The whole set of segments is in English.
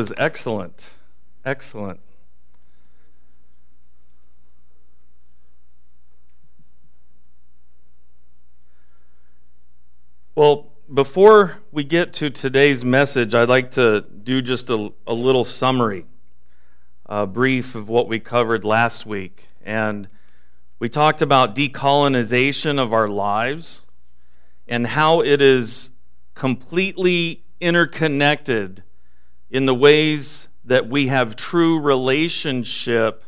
was excellent. Excellent. Well, before we get to today's message, I'd like to do just a little summary, a brief of what we covered last week. And we talked about decolonization of our lives and how it is completely interconnected in the ways that we have true relationship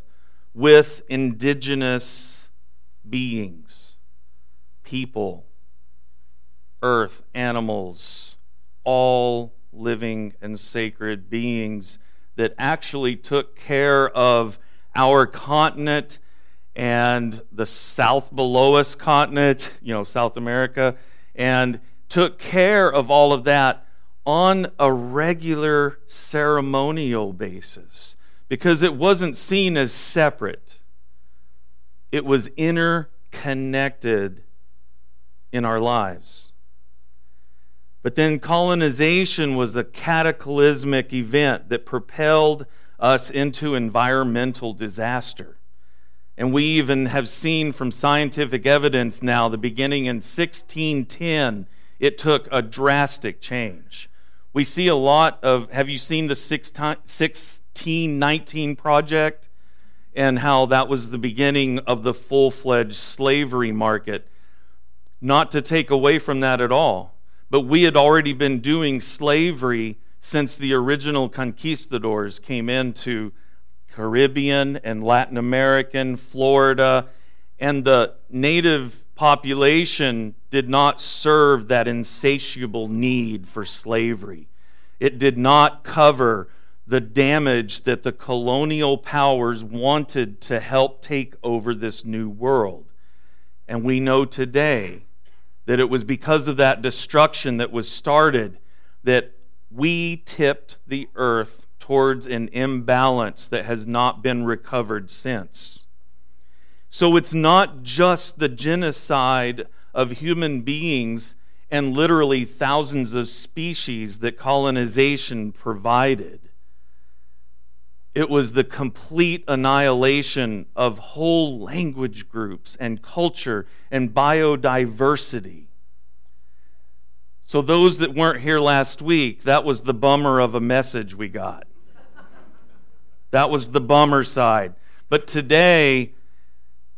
with indigenous beings, people, earth, animals, all living and sacred beings that actually took care of our continent and the south below us continent, South America, and took care of all of that on a regular ceremonial basis, because it wasn't seen as separate. It was interconnected in our lives. But then colonization was a cataclysmic event that propelled us into environmental disaster. And we even have seen from scientific evidence now, the beginning in 1610, it took a drastic change. We see a lot of, have you seen the 1619 Project? And how that was the beginning of the full-fledged slavery market. Not to take away from that at all, but we had already been doing slavery since the original conquistadors came into Caribbean and Latin American, Florida, and the native population did not serve that insatiable need for slavery. It did not cover the damage that the colonial powers wanted to help take over this new world. And we know today that it was because of that destruction that was started that we tipped the earth towards an imbalance that has not been recovered since. So it's not just the genocide of human beings and literally thousands of species that colonization provided. It was the complete annihilation of whole language groups and culture and biodiversity. So those that weren't here last week, that was the bummer of a message we got. That was the bummer side. But today,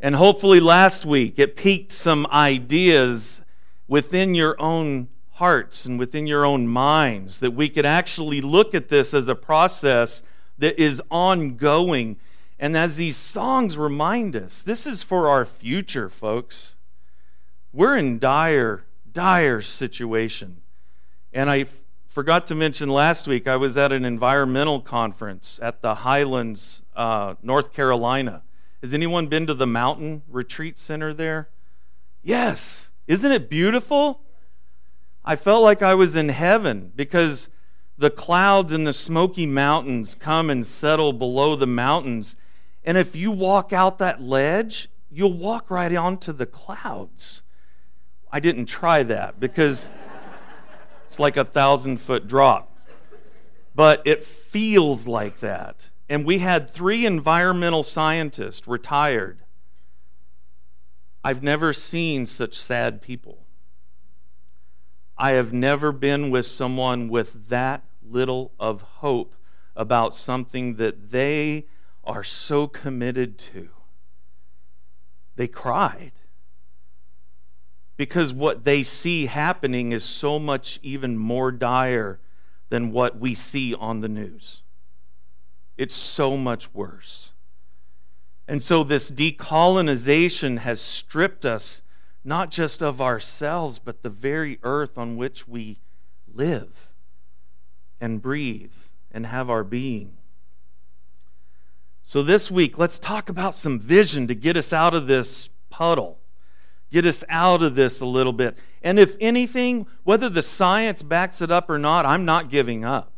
and hopefully last week, it piqued some ideas within your own hearts and within your own minds that we could actually look at this as a process that is ongoing. And as these songs remind us, this is for our future, folks. We're in dire, dire situation. And I forgot to mention last week, I was at an environmental conference at the Highlands, North Carolina. Has anyone been to the Mountain Retreat Center there? Yes. Isn't it beautiful? I felt like I was in heaven, because the clouds in the Smoky Mountains come and settle below the mountains. And if you walk out that ledge, you'll walk right onto the clouds. I didn't try that because it's like a 1,000-foot drop. But it feels like that. And we had 3 environmental scientists retired. I've never seen such sad people. I have never been with someone with that little of hope about something that they are so committed to. They cried because what they see happening is so much even more dire than what we see on the news. It's so much worse. And so this decolonization has stripped us not just of ourselves, but the very earth on which we live and breathe and have our being. So this week, let's talk about some vision to get us out of this puddle, get us out of this a little bit. And if anything, whether the science backs it up or not, I'm not giving up.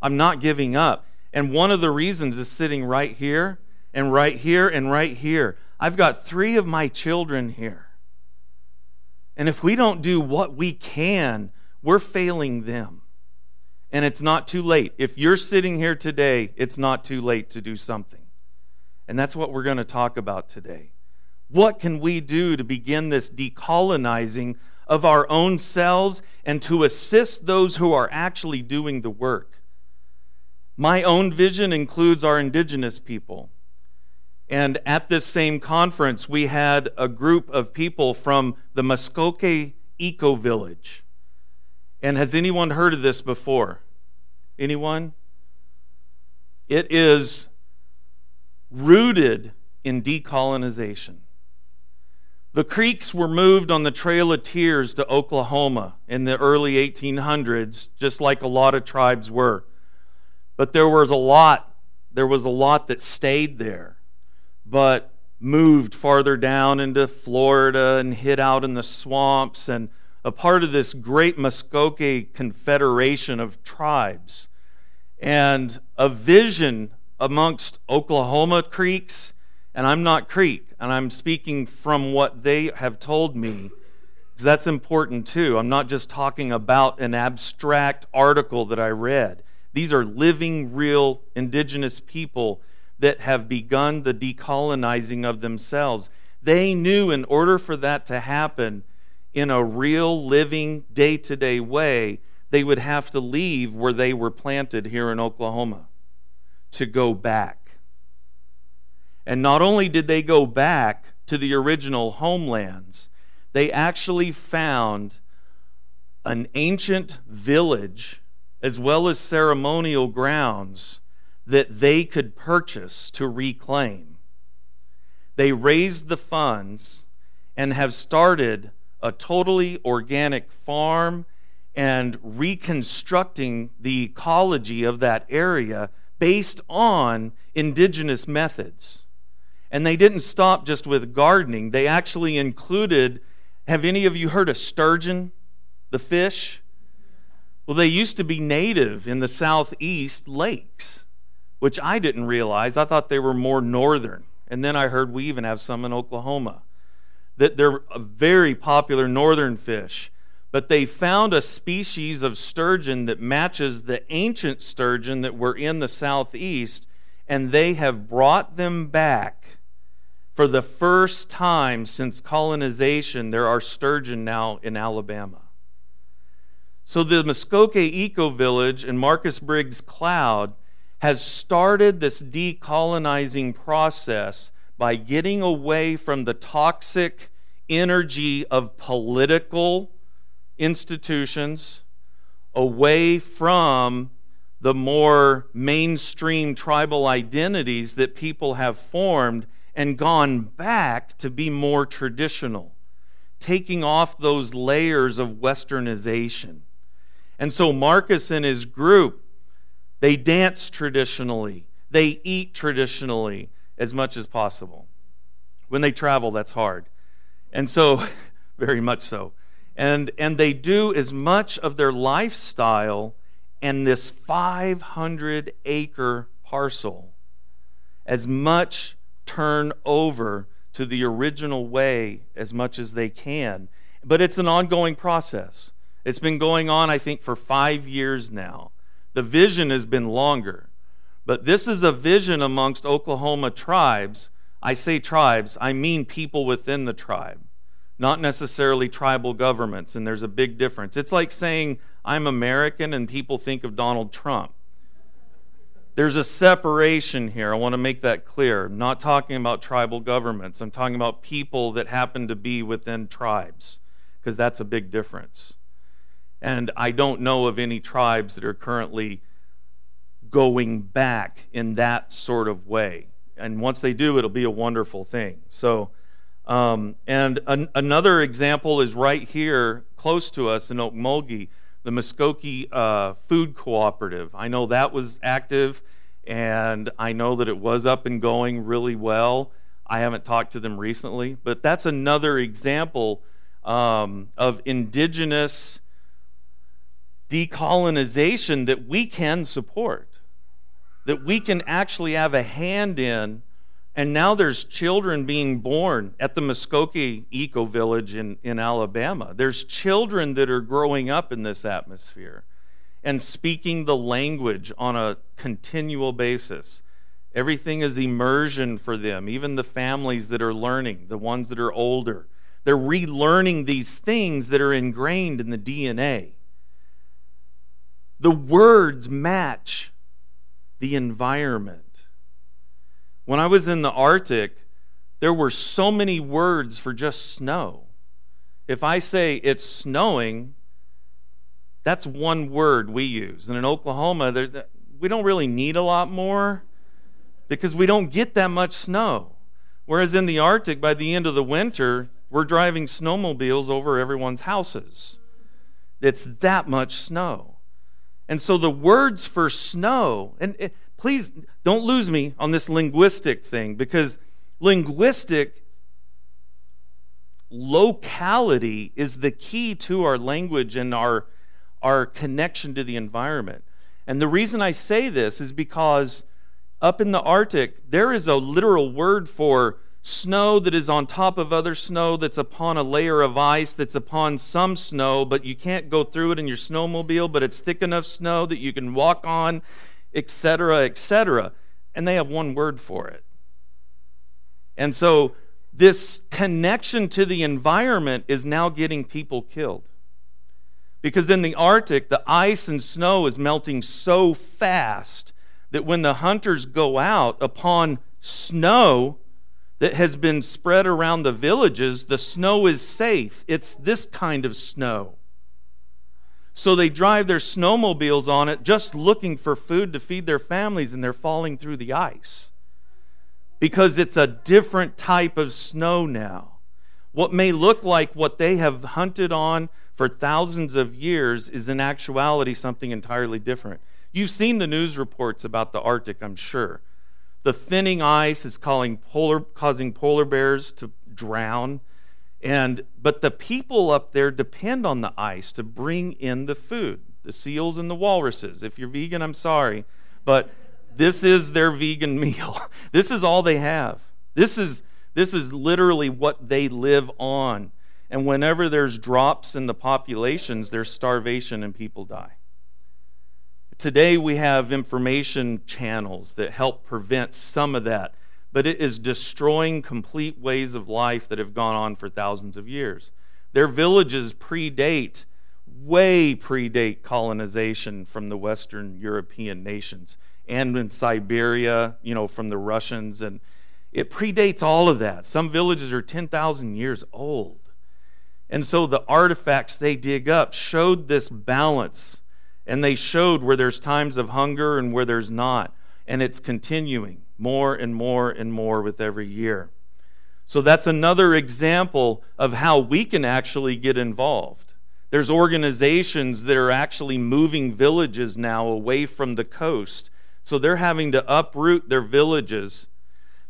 I'm not giving up. And one of the reasons is sitting right here and right here and right here. I've got 3 of my children here. And if we don't do what we can, we're failing them. And it's not too late. If you're sitting here today, it's not too late to do something. And that's what we're going to talk about today. What can we do to begin this decolonizing of our own selves and to assist those who are actually doing the work? My own vision includes our indigenous people. And at this same conference, we had a group of people from the Muskogee Eco-Village. And has anyone heard of this before? Anyone? It is rooted in decolonization. The Creeks were moved on the Trail of Tears to Oklahoma in the early 1800s, just like a lot of tribes were. But there was a lot that stayed there, but moved farther down into Florida and hid out in the swamps and a part of this great Muskogee confederation of tribes. And a vision amongst Oklahoma Creeks, and I'm not Creek, and I'm speaking from what they have told me, because that's important too. I'm not just talking about an abstract article that I read. These are living, real indigenous people that have begun the decolonizing of themselves. They knew in order for that to happen in a real, living, day-to-day way, they would have to leave where they were planted here in Oklahoma to go back. And not only did they go back to the original homelands, they actually found an ancient village as well as ceremonial grounds that they could purchase to reclaim. They raised the funds and have started a totally organic farm and reconstructing the ecology of that area based on indigenous methods. And they didn't stop just with gardening. They actually included, have any of you heard of sturgeon, the fish? Well, they used to be native in the southeast lakes, which I didn't realize. I thought they were more northern. And then I heard we even have some in Oklahoma, that they're a very popular northern fish. But they found a species of sturgeon that matches the ancient sturgeon that were in the southeast, and they have brought them back. For the first time since colonization, there are sturgeon now in Alabama. So the Muskogee Eco-Village and Marcus Briggs Cloud has started this decolonizing process by getting away from the toxic energy of political institutions, away from the more mainstream tribal identities that people have formed, and gone back to be more traditional, taking off those layers of westernization. And so Marcus and his group, they dance traditionally. They eat traditionally as much as possible. When they travel, that's hard. And so, very much so. And they do as much of their lifestyle in this 500-acre parcel, as much turn over to the original way as much as they can. But it's an ongoing process. It's been going on, I think, for 5 years now. The vision has been longer. But this is a vision amongst Oklahoma tribes. I say tribes, I mean people within the tribe, not necessarily tribal governments, and there's a big difference. It's like saying, I'm American, and people think of Donald Trump. There's a separation here. I want to make that clear. I'm not talking about tribal governments. I'm talking about people that happen to be within tribes, because that's a big difference. And I don't know of any tribes that are currently going back in that sort of way. And once they do, it'll be a wonderful thing. So, another example is right here, close to us in Okmulgee, the Muskogee Food Cooperative. I know that was active, and I know that it was up and going really well. I haven't talked to them recently, but that's another example of indigenous decolonization that we can support, that we can actually have a hand in. And now there's children being born at the Muskogee Eco-Village in Alabama. There's children that are growing up in this atmosphere. and speaking the language on a continual basis. Everything is immersion for them, even the families that are learning, the ones that are older. They're relearning these things that are ingrained in the DNA. The words match the environment. When I was in the Arctic, there were so many words for just snow. If I say it's snowing, that's one word we use. And in Oklahoma, we don't really need a lot more because we don't get that much snow. Whereas in the Arctic, by the end of the winter, we're driving snowmobiles over everyone's houses. It's that much snow. And so the words for snow, and please don't lose me on this linguistic thing, because linguistic locality is the key to our language and our connection to the environment. And the reason I say this is because up in the Arctic, there is a literal word for snow that is on top of other snow, that's upon a layer of ice, that's upon some snow, but you can't go through it in your snowmobile, but it's thick enough snow that you can walk on, etc., etc. And they have one word for it. And so this connection to the environment is now getting people killed. Because in the Arctic, the ice and snow is melting so fast that when the hunters go out upon snow that has been spread around the villages, the snow is safe. It's this kind of snow. So they drive their snowmobiles on it just looking for food to feed their families, and they're falling through the ice because it's a different type of snow now. What may look like what they have hunted on for thousands of years is in actuality something entirely different. You've seen the news reports about the Arctic, I'm sure. The thinning ice is causing polar bears to drown, but the people up there depend on the ice to bring in the food, the seals and the walruses. If you're vegan, I'm sorry, but this is their vegan meal. This is all they have. This is literally what they live on. And whenever there's drops in the populations, there's starvation and people die. Today we have information channels that help prevent some of that, but it is destroying complete ways of life that have gone on for thousands of years. Their villages predate colonization from the Western European nations, and in Siberia, from the Russians, and it predates all of that. Some villages are 10,000 years old. And so the artifacts they dig up showed this balance. And they showed where there's times of hunger and where there's not. And it's continuing more and more and more with every year. So that's another example of how we can actually get involved. There's organizations that are actually moving villages now away from the coast. So they're having to uproot their villages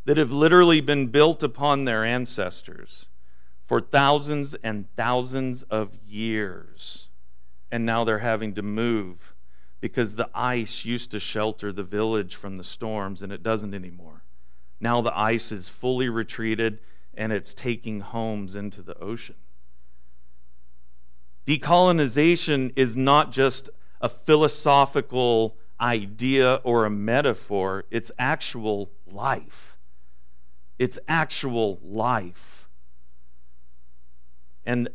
that have literally been built upon their ancestors for thousands and thousands of years. And now they're having to move because the ice used to shelter the village from the storms, and it doesn't anymore. Now the ice is fully retreated, and it's taking homes into the ocean. Decolonization is not just a philosophical idea or a metaphor. It's actual life. It's actual life. And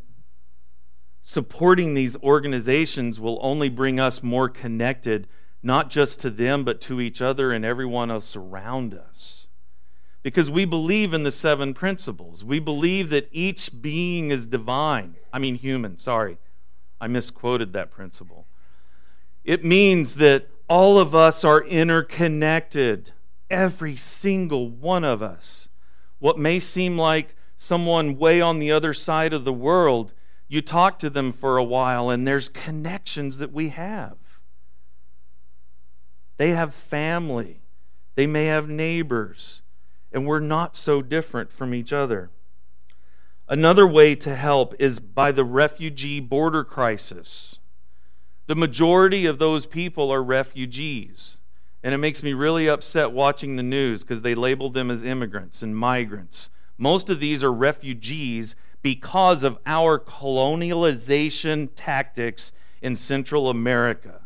supporting these organizations will only bring us more connected, not just to them, but to each other and everyone else around us. Because we believe in the 7 principles. We believe that each being is divine. I mean human, sorry. I misquoted that principle. It means that all of us are interconnected. Every single one of us. What may seem like someone way on the other side of the world, you talk to them for a while, and there's connections that we have. They have family. They may have neighbors. And we're not so different from each other. Another way to help is by the refugee border crisis. The majority of those people are refugees. And it makes me really upset watching the news because they label them as immigrants and migrants. Most of these are refugees because of our colonialization tactics in Central America.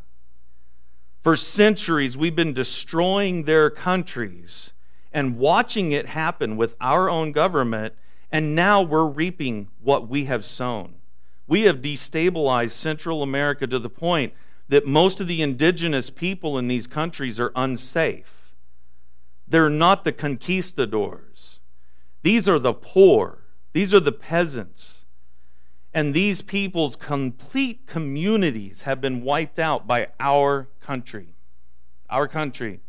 For centuries, we've been destroying their countries and watching it happen with our own government, and now we're reaping what we have sown. We have destabilized Central America to the point that most of the indigenous people in these countries are unsafe. They're not the conquistadors. These are the poor. These are the peasants. And these people's complete communities have been wiped out by our country. Our country.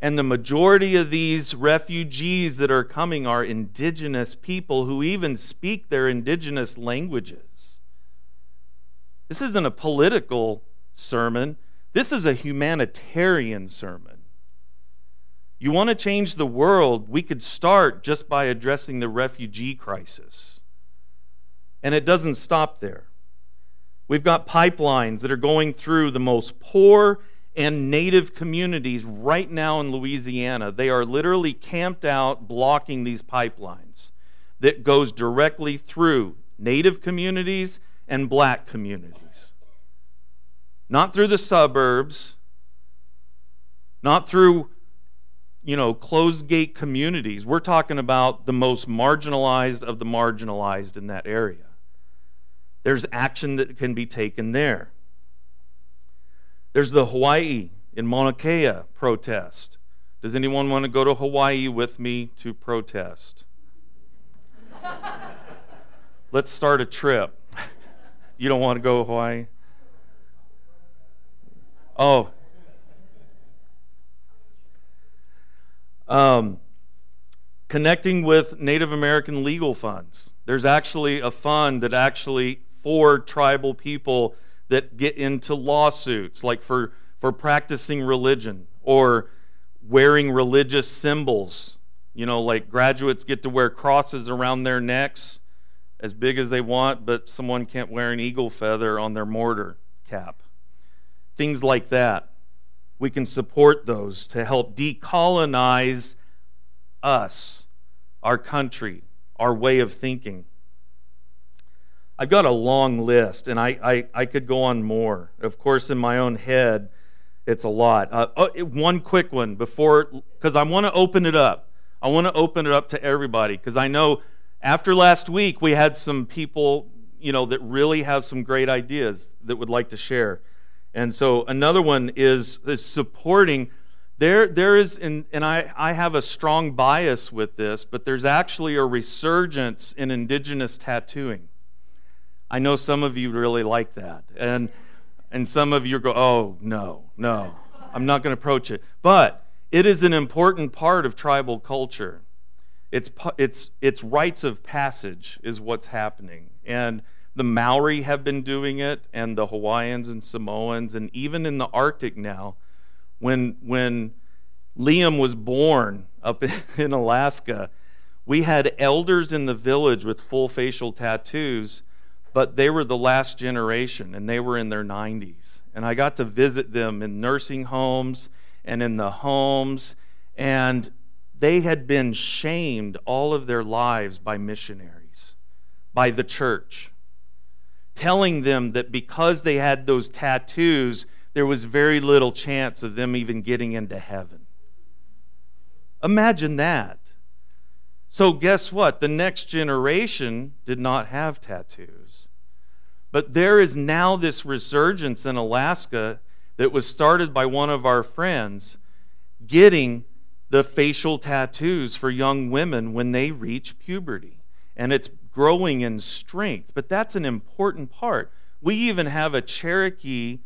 And the majority of these refugees that are coming are indigenous people who even speak their indigenous languages. This isn't a political sermon. This is a humanitarian sermon. You want to change the world, we could start just by addressing the refugee crisis. And it doesn't stop there. We've got pipelines that are going through the most poor and native communities right now in Louisiana. They are literally camped out blocking these pipelines that goes directly through native communities and black communities. Not through the suburbs, not through, closed gate communities. We're talking about the most marginalized of the marginalized in that area. There's action that can be taken there. There's the Hawaii in Mauna Kea protest. Does anyone want to go to Hawaii with me to protest? Let's start a trip. You don't want to go to Hawaii? Oh. Connecting with Native American legal funds. There's actually a fund that for tribal people that get into lawsuits, like for practicing religion or wearing religious symbols. Like graduates get to wear crosses around their necks as big as they want, but someone can't wear an eagle feather on their mortar cap. Things like that. We can support those to help decolonize us, our country, our way of thinking. I've got a long list, and I could go on more. Of course, in my own head, it's a lot. One quick one before, because I want to open it up. I want to open it up to everybody, because I know after last week, we had some people, that really have some great ideas that would like to share. And so another one is supporting. There is, and I have a strong bias with this, but there's actually a resurgence in indigenous tattooing. I know some of you really like that. And some of you go, oh, no, I'm not going to approach it. But it is an important part of tribal culture. It's rites of passage is what's happening. And the Maori have been doing it, and the Hawaiians and Samoans, and even in the Arctic now. When Liam was born up in Alaska, we had elders in the village with full facial tattoos, but they were the last generation, and they were in their 90s. And I got to visit them in nursing homes and in the homes, and they had been shamed all of their lives by missionaries, by the church, telling them that because they had those tattoos, there was very little chance of them even getting into heaven. Imagine that. So guess what? The next generation did not have tattoos. But there is now this resurgence in Alaska that was started by one of our friends getting the facial tattoos for young women when they reach puberty. And it's growing in strength. But that's an important part. We even have a Cherokee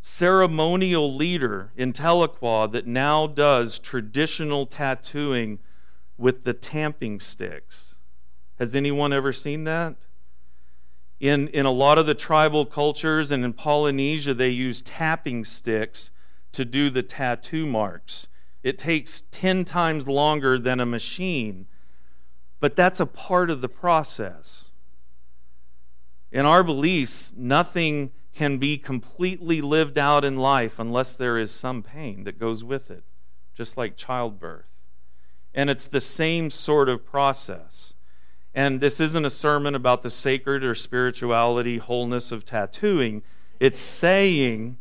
ceremonial leader in Tahlequah that now does traditional tattooing with the tamping sticks. Has anyone ever seen that? In a lot of the tribal cultures and in Polynesia, they use tapping sticks to do the tattoo marks. It takes 10 times longer than a machine, but that's a part of the process. In our beliefs, nothing can be completely lived out in life unless there is some pain that goes with it, just like childbirth. And it's the same sort of process. And this isn't a sermon about the sacred or spirituality, wholeness of tattooing. It's saying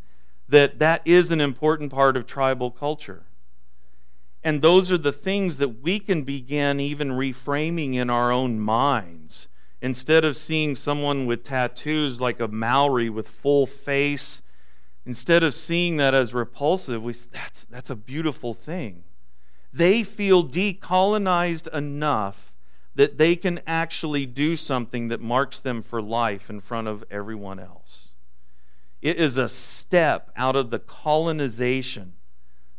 that is an important part of tribal culture. And those are the things that we can begin even reframing in our own minds. Instead of seeing someone with tattoos like a Maori with full face, instead of seeing that as repulsive, we say, that's a beautiful thing. They feel decolonized enough that they can actually do something that marks them for life in front of everyone else. It is a step out of the colonization,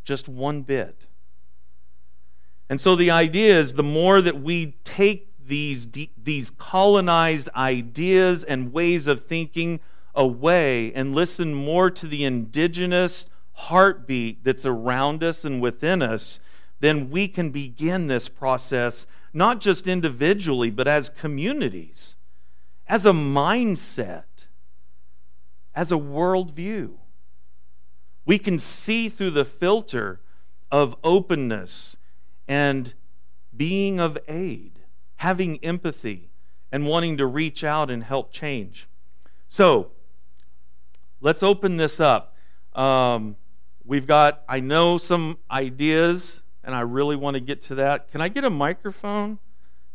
just one bit. And so the idea is the more that we take these colonized ideas and ways of thinking away and listen more to the indigenous heartbeat that's around us and within us, then we can begin this process, not just individually, but as communities, as a mindset, as a worldview. We can see through the filter of openness and being of aid, having empathy, and wanting to reach out and help change. So, let's open this up. We've got, I know, some ideas, and I really want to get to that. Can I get a microphone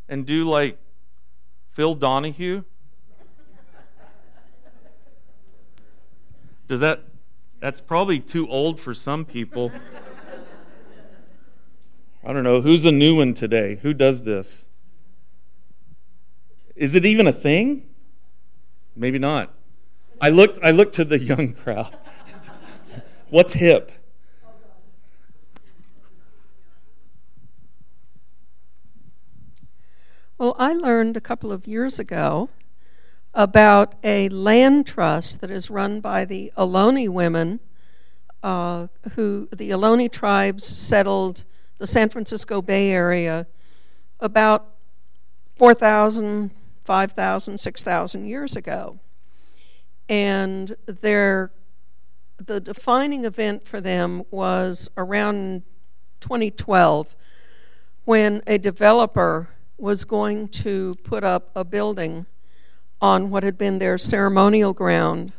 and do like Phil Donahue? Does that's probably too old for some people. I don't know. Who's a new one today? Who does this? Is it even a thing? Maybe not. I looked to the young crowd. What's hip? Well, I learned a couple of years ago about a land trust that is run by the Ohlone women, who the Ohlone tribes settled the San Francisco Bay Area about 4,000, 5,000, 6,000 years ago. And the defining event for them was around 2012, when a developer was going to put up a building on what had been their ceremonial ground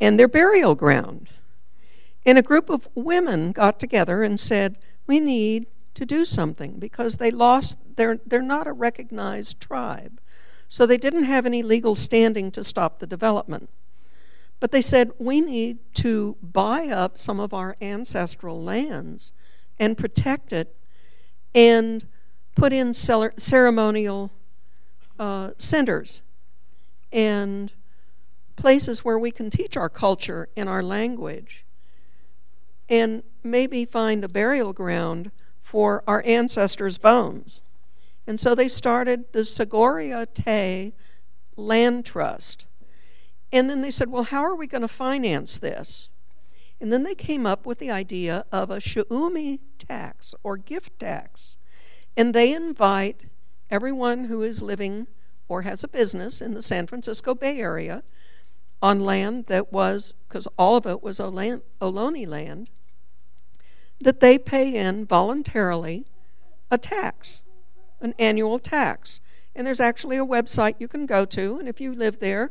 and their burial ground. And a group of women got together and said, we need to do something, because they lost, they're not a recognized tribe. So they didn't have any legal standing to stop the development. But they said, we need to buy up some of our ancestral lands and protect it and put in ceremonial centers and places where we can teach our culture and our language, and maybe find a burial ground for our ancestors' bones. And so they started the Segoria Te Land Trust. And then they said, well, how are we going to finance this? And then they came up with the idea of a she'umi tax, or gift tax. And they invite everyone who is living or has a business in the San Francisco Bay Area on land that was, because all of it was Ohlone land, that they pay in voluntarily a tax, an annual tax. And there's actually a website you can go to, and if you live there,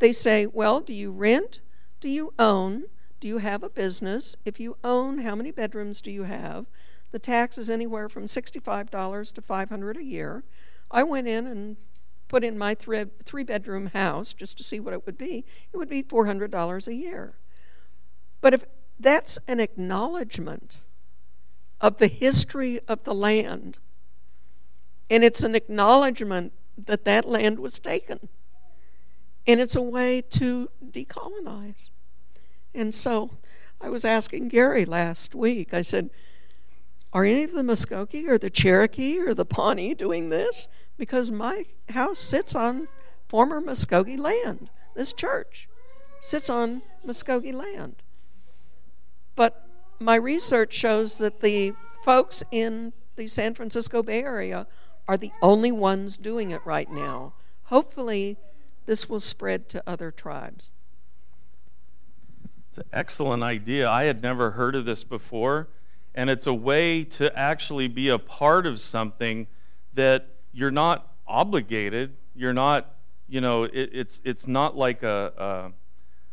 they say, well, do you rent? Do you own? Do you have a business? If you own, how many bedrooms do you have? The tax is anywhere from $65 to $500 a year. I went in and put in my three-bedroom house just to see what it would be. It would be $400 a year. But if that's an acknowledgement of the history of the land, and it's an acknowledgement that that land was taken, and it's a way to decolonize. And so I was asking Gary last week, I said, are any of the Muskogee or the Cherokee or the Pawnee doing this? Because my house sits on former Muskogee land. This church sits on Muskogee land. But my research shows that the folks in the San Francisco Bay Area are the only ones doing it right now. Hopefully, this will spread to other tribes. It's an excellent idea. I had never heard of this before. And it's a way to actually be a part of something that you're not obligated. You're not, it's not like a,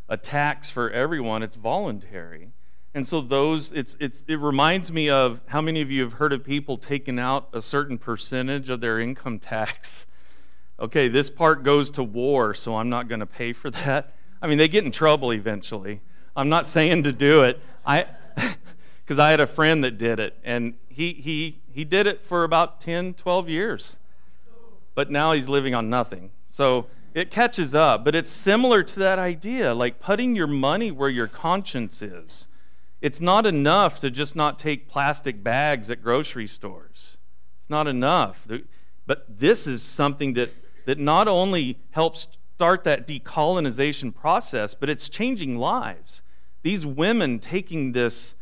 a tax for everyone. It's voluntary. And so it reminds me of how many of you have heard of people taking out a certain percentage of their income tax. Okay, this part goes to war, so I'm not going to pay for that. I mean, they get in trouble eventually. I'm not saying to do it. Because I had a friend that did it, and he did it for about 10, 12 years. But now he's living on nothing. So it catches up, but it's similar to that idea, like putting your money where your conscience is. It's not enough to just not take plastic bags at grocery stores. It's not enough. But this is something that not only helps start that decolonization process, but it's changing lives. These women taking this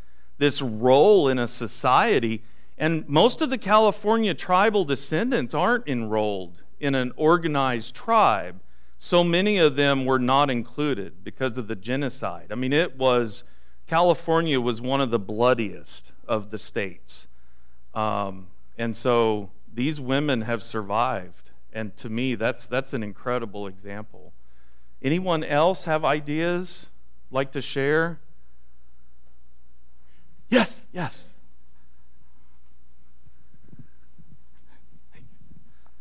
role in a society, and most of the California tribal descendants aren't enrolled in an organized tribe. So many of them were not included because of the genocide. I mean, California was one of the bloodiest of the states. And so these women have survived. And to me, that's an incredible example. Anyone else have ideas like to share? Yes.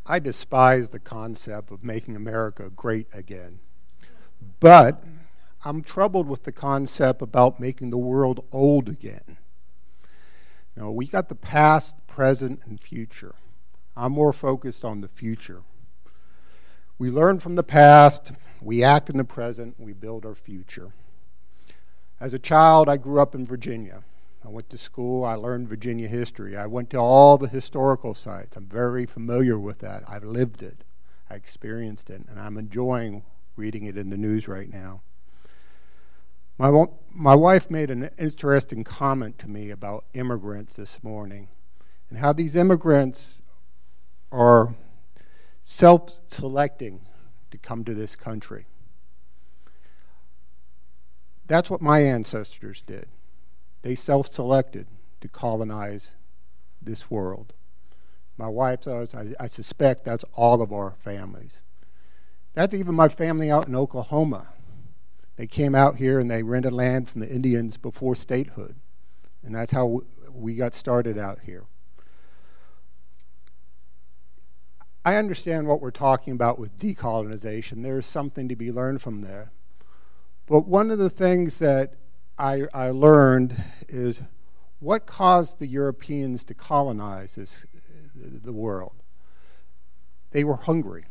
I despise the concept of making America great again. But I'm troubled with the concept about making the world old again. You know, we got the past, present, and future. I'm more focused on the future. We learn from the past, we act in the present, we build our future. As a child, I grew up in Virginia. I went to school, I learned Virginia history. I went to all the historical sites. I'm very familiar with that. I've lived it, I experienced it, and I'm enjoying reading it in the news right now. My wife made an interesting comment to me about immigrants this morning and how these immigrants are self-selecting to come to this country. That's what my ancestors did. They self-selected to colonize this world. My wife says, I suspect that's all of our families. That's even my family out in Oklahoma. They came out here and they rented land from the Indians before statehood. And that's how we got started out here. I understand what we're talking about with decolonization. There is something to be learned from there. But one of the things that I learned is what caused the Europeans to colonize the world. They were hungry.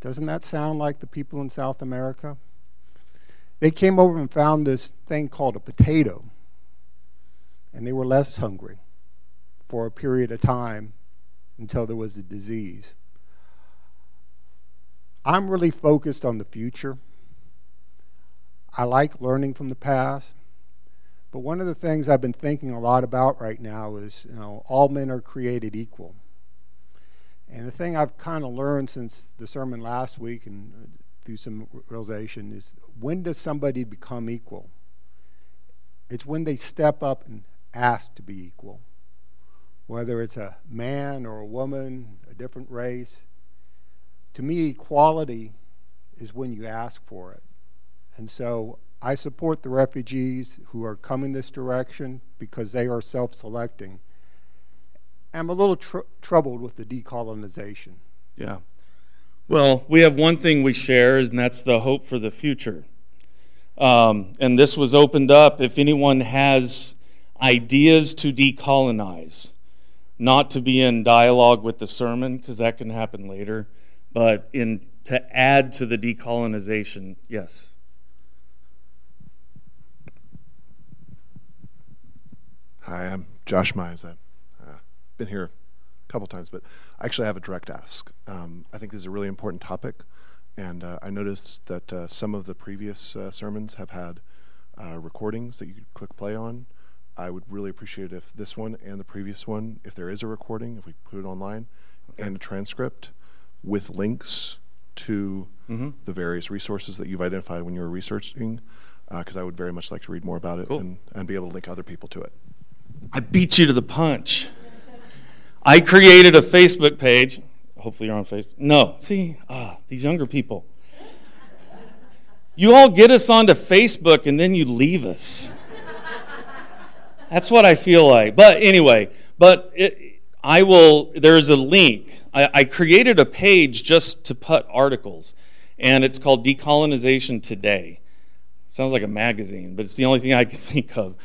Doesn't that sound like the people in South America? They came over and found this thing called a potato, and they were less hungry for a period of time until there was a disease. I'm really focused on the future. I like learning from the past, but one of the things I've been thinking a lot about right now is, you know, all men are created equal. And the thing I've kind of learned since the sermon last week and through some realization is, when does somebody become equal? It's when they step up and ask to be equal. Whether it's a man or a woman, a different race. To me, equality is when you ask for it. And so I support the refugees who are coming this direction because they are self-selecting. I'm a little troubled with the decolonization. Yeah. Well, we have one thing we share, and that's the hope for the future. And this was opened up. If anyone has ideas to decolonize, not to be in dialogue with the sermon, because that can happen later, but to add to the decolonization, yes. Hi, I'm Josh Meyers. Been here a couple times, but I actually have a direct ask. I think this is a really important topic, and I noticed that some of the previous sermons have had recordings that you could click play on. I would really appreciate it if this one and the previous one, if there is a recording, if we put it online, okay, and a transcript with links to the various resources that you've identified when you were researching, because I would very much like to read more about it. Cool. and be able to link other people to it. I beat you to the punch. I created a Facebook page. Hopefully you're on Facebook. No, see, these younger people. You all get us onto Facebook and then you leave us. That's what I feel like. But anyway, there's a link. I created a page just to put articles, and it's called Decolonization Today. Sounds like a magazine, but it's the only thing I can think of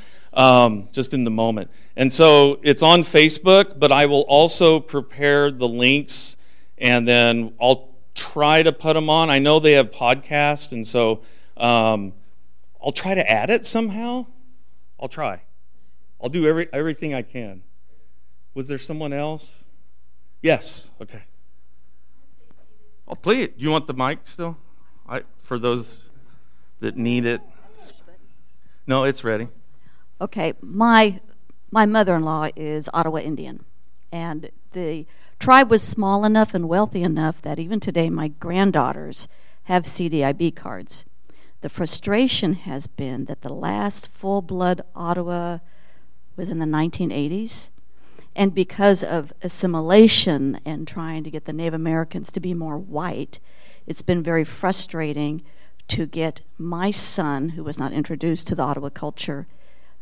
just in the moment. And so it's on Facebook, but I will also prepare the links, and then I'll try to put them on. I know they have podcasts, and so I'll try to add it somehow. I'll try. I'll do everything I can. Was there someone else? Yes. Okay. Oh, please. Do you want the mic still? For those that need it. No, it's ready. Okay. My mother-in-law is Ottawa Indian, and the tribe was small enough and wealthy enough that even today my granddaughters have CDIB cards. The frustration has been that the last full-blood Ottawa was in the 1980s, and because of assimilation and trying to get the Native Americans to be more white, it's been very frustrating to get my son, who was not introduced to the Ottawa culture,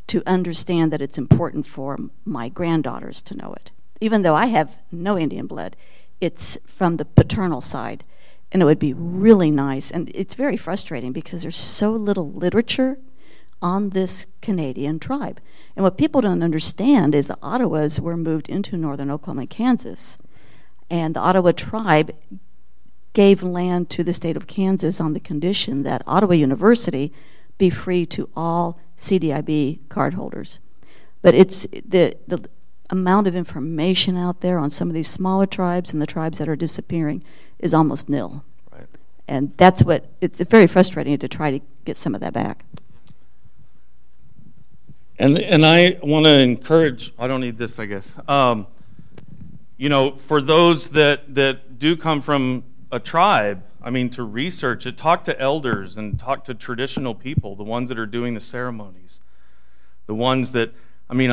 to understand that it's important for my granddaughters to know it. Even though I have no Indian blood, it's from the paternal side, and it would be really nice. And it's very frustrating because there's so little literature on this Canadian tribe. And what people don't understand is the Ottawas were moved into northern Oklahoma and Kansas, and the Ottawa tribe gave land to the state of Kansas on the condition that Ottawa University be free to all CDIB cardholders. But it's the amount of information out there on some of these smaller tribes and the tribes that are disappearing is almost nil. Right. And that's what, it's very frustrating to try to get some of that back. And I want to encourage, I don't need this, I guess. For those that do come from a tribe, to research it, talk to elders and talk to traditional people, the ones that are doing the ceremonies, the ones that, and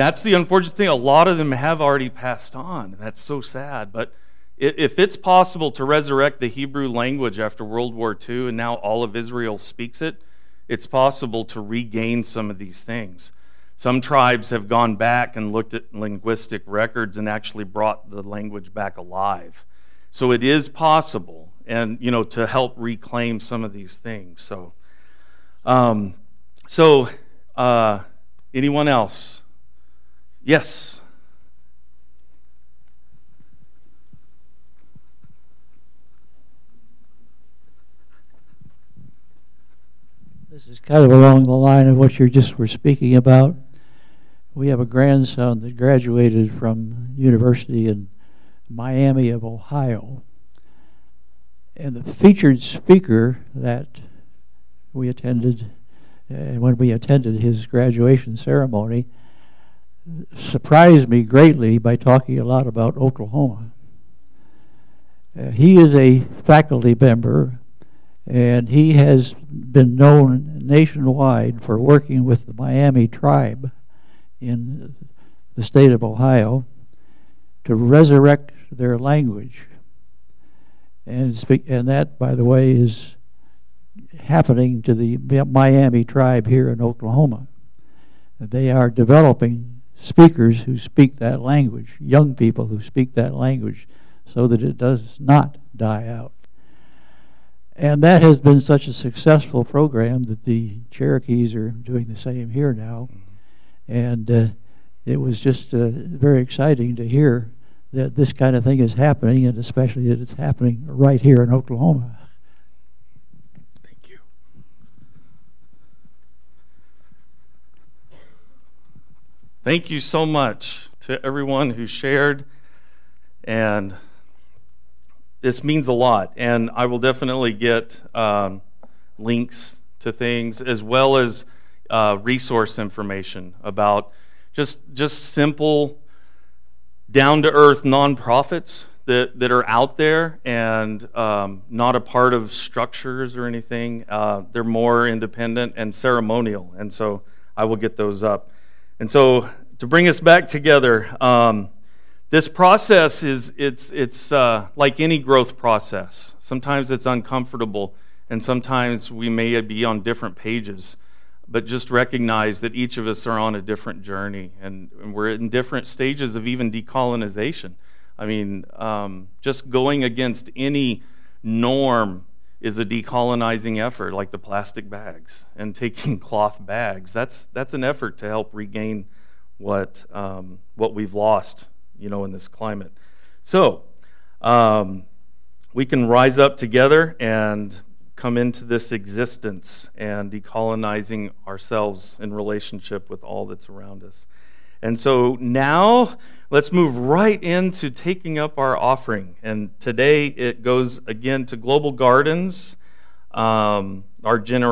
that's the unfortunate thing. A lot of them have already passed on, and that's so sad. But if it's possible to resurrect the Hebrew language after World War II and now all of Israel speaks it, it's possible to regain some of these things. Some tribes have gone back and looked at linguistic records and actually brought the language back alive. So it is possible, and to help reclaim some of these things. So, anyone else? Yes. This is kind of along the line of what you just were speaking about. We have a grandson that graduated from university in Miami of Ohio. And the featured speaker that we attended, and when we attended his graduation ceremony, surprised me greatly by talking a lot about Oklahoma. He is a faculty member, and he has been known nationwide for working with the Miami tribe in the state of Ohio to resurrect their language. And that, by the way, is happening to the Miami tribe here in Oklahoma. They are developing speakers who speak that language, young people who speak that language, so that it does not die out. And that has been such a successful program that the Cherokees are doing the same here now. And it was just very exciting to hear that this kind of thing is happening, and especially that it's happening right here in Oklahoma. Thank you. Thank you so much to everyone who shared, and this means a lot, and I will definitely get links to things as well as resource information about just simple, down-to-earth nonprofits that are out there and not a part of structures or anything. They're more independent and ceremonial, and so I will get those up. And so to bring us back together, This process is it's like any growth process. Sometimes it's uncomfortable, and sometimes we may be on different pages. But just recognize that each of us are on a different journey, and we're in different stages of even decolonization. I mean, just going against any norm is a decolonizing effort, like the plastic bags and taking cloth bags. That's an effort to help regain what we've lost, you know, in this climate. So we can rise up together and come into this existence and decolonizing ourselves in relationship with all that's around us. And so now let's move right into taking up our offering. And today it goes again to Global Gardens, our generosity.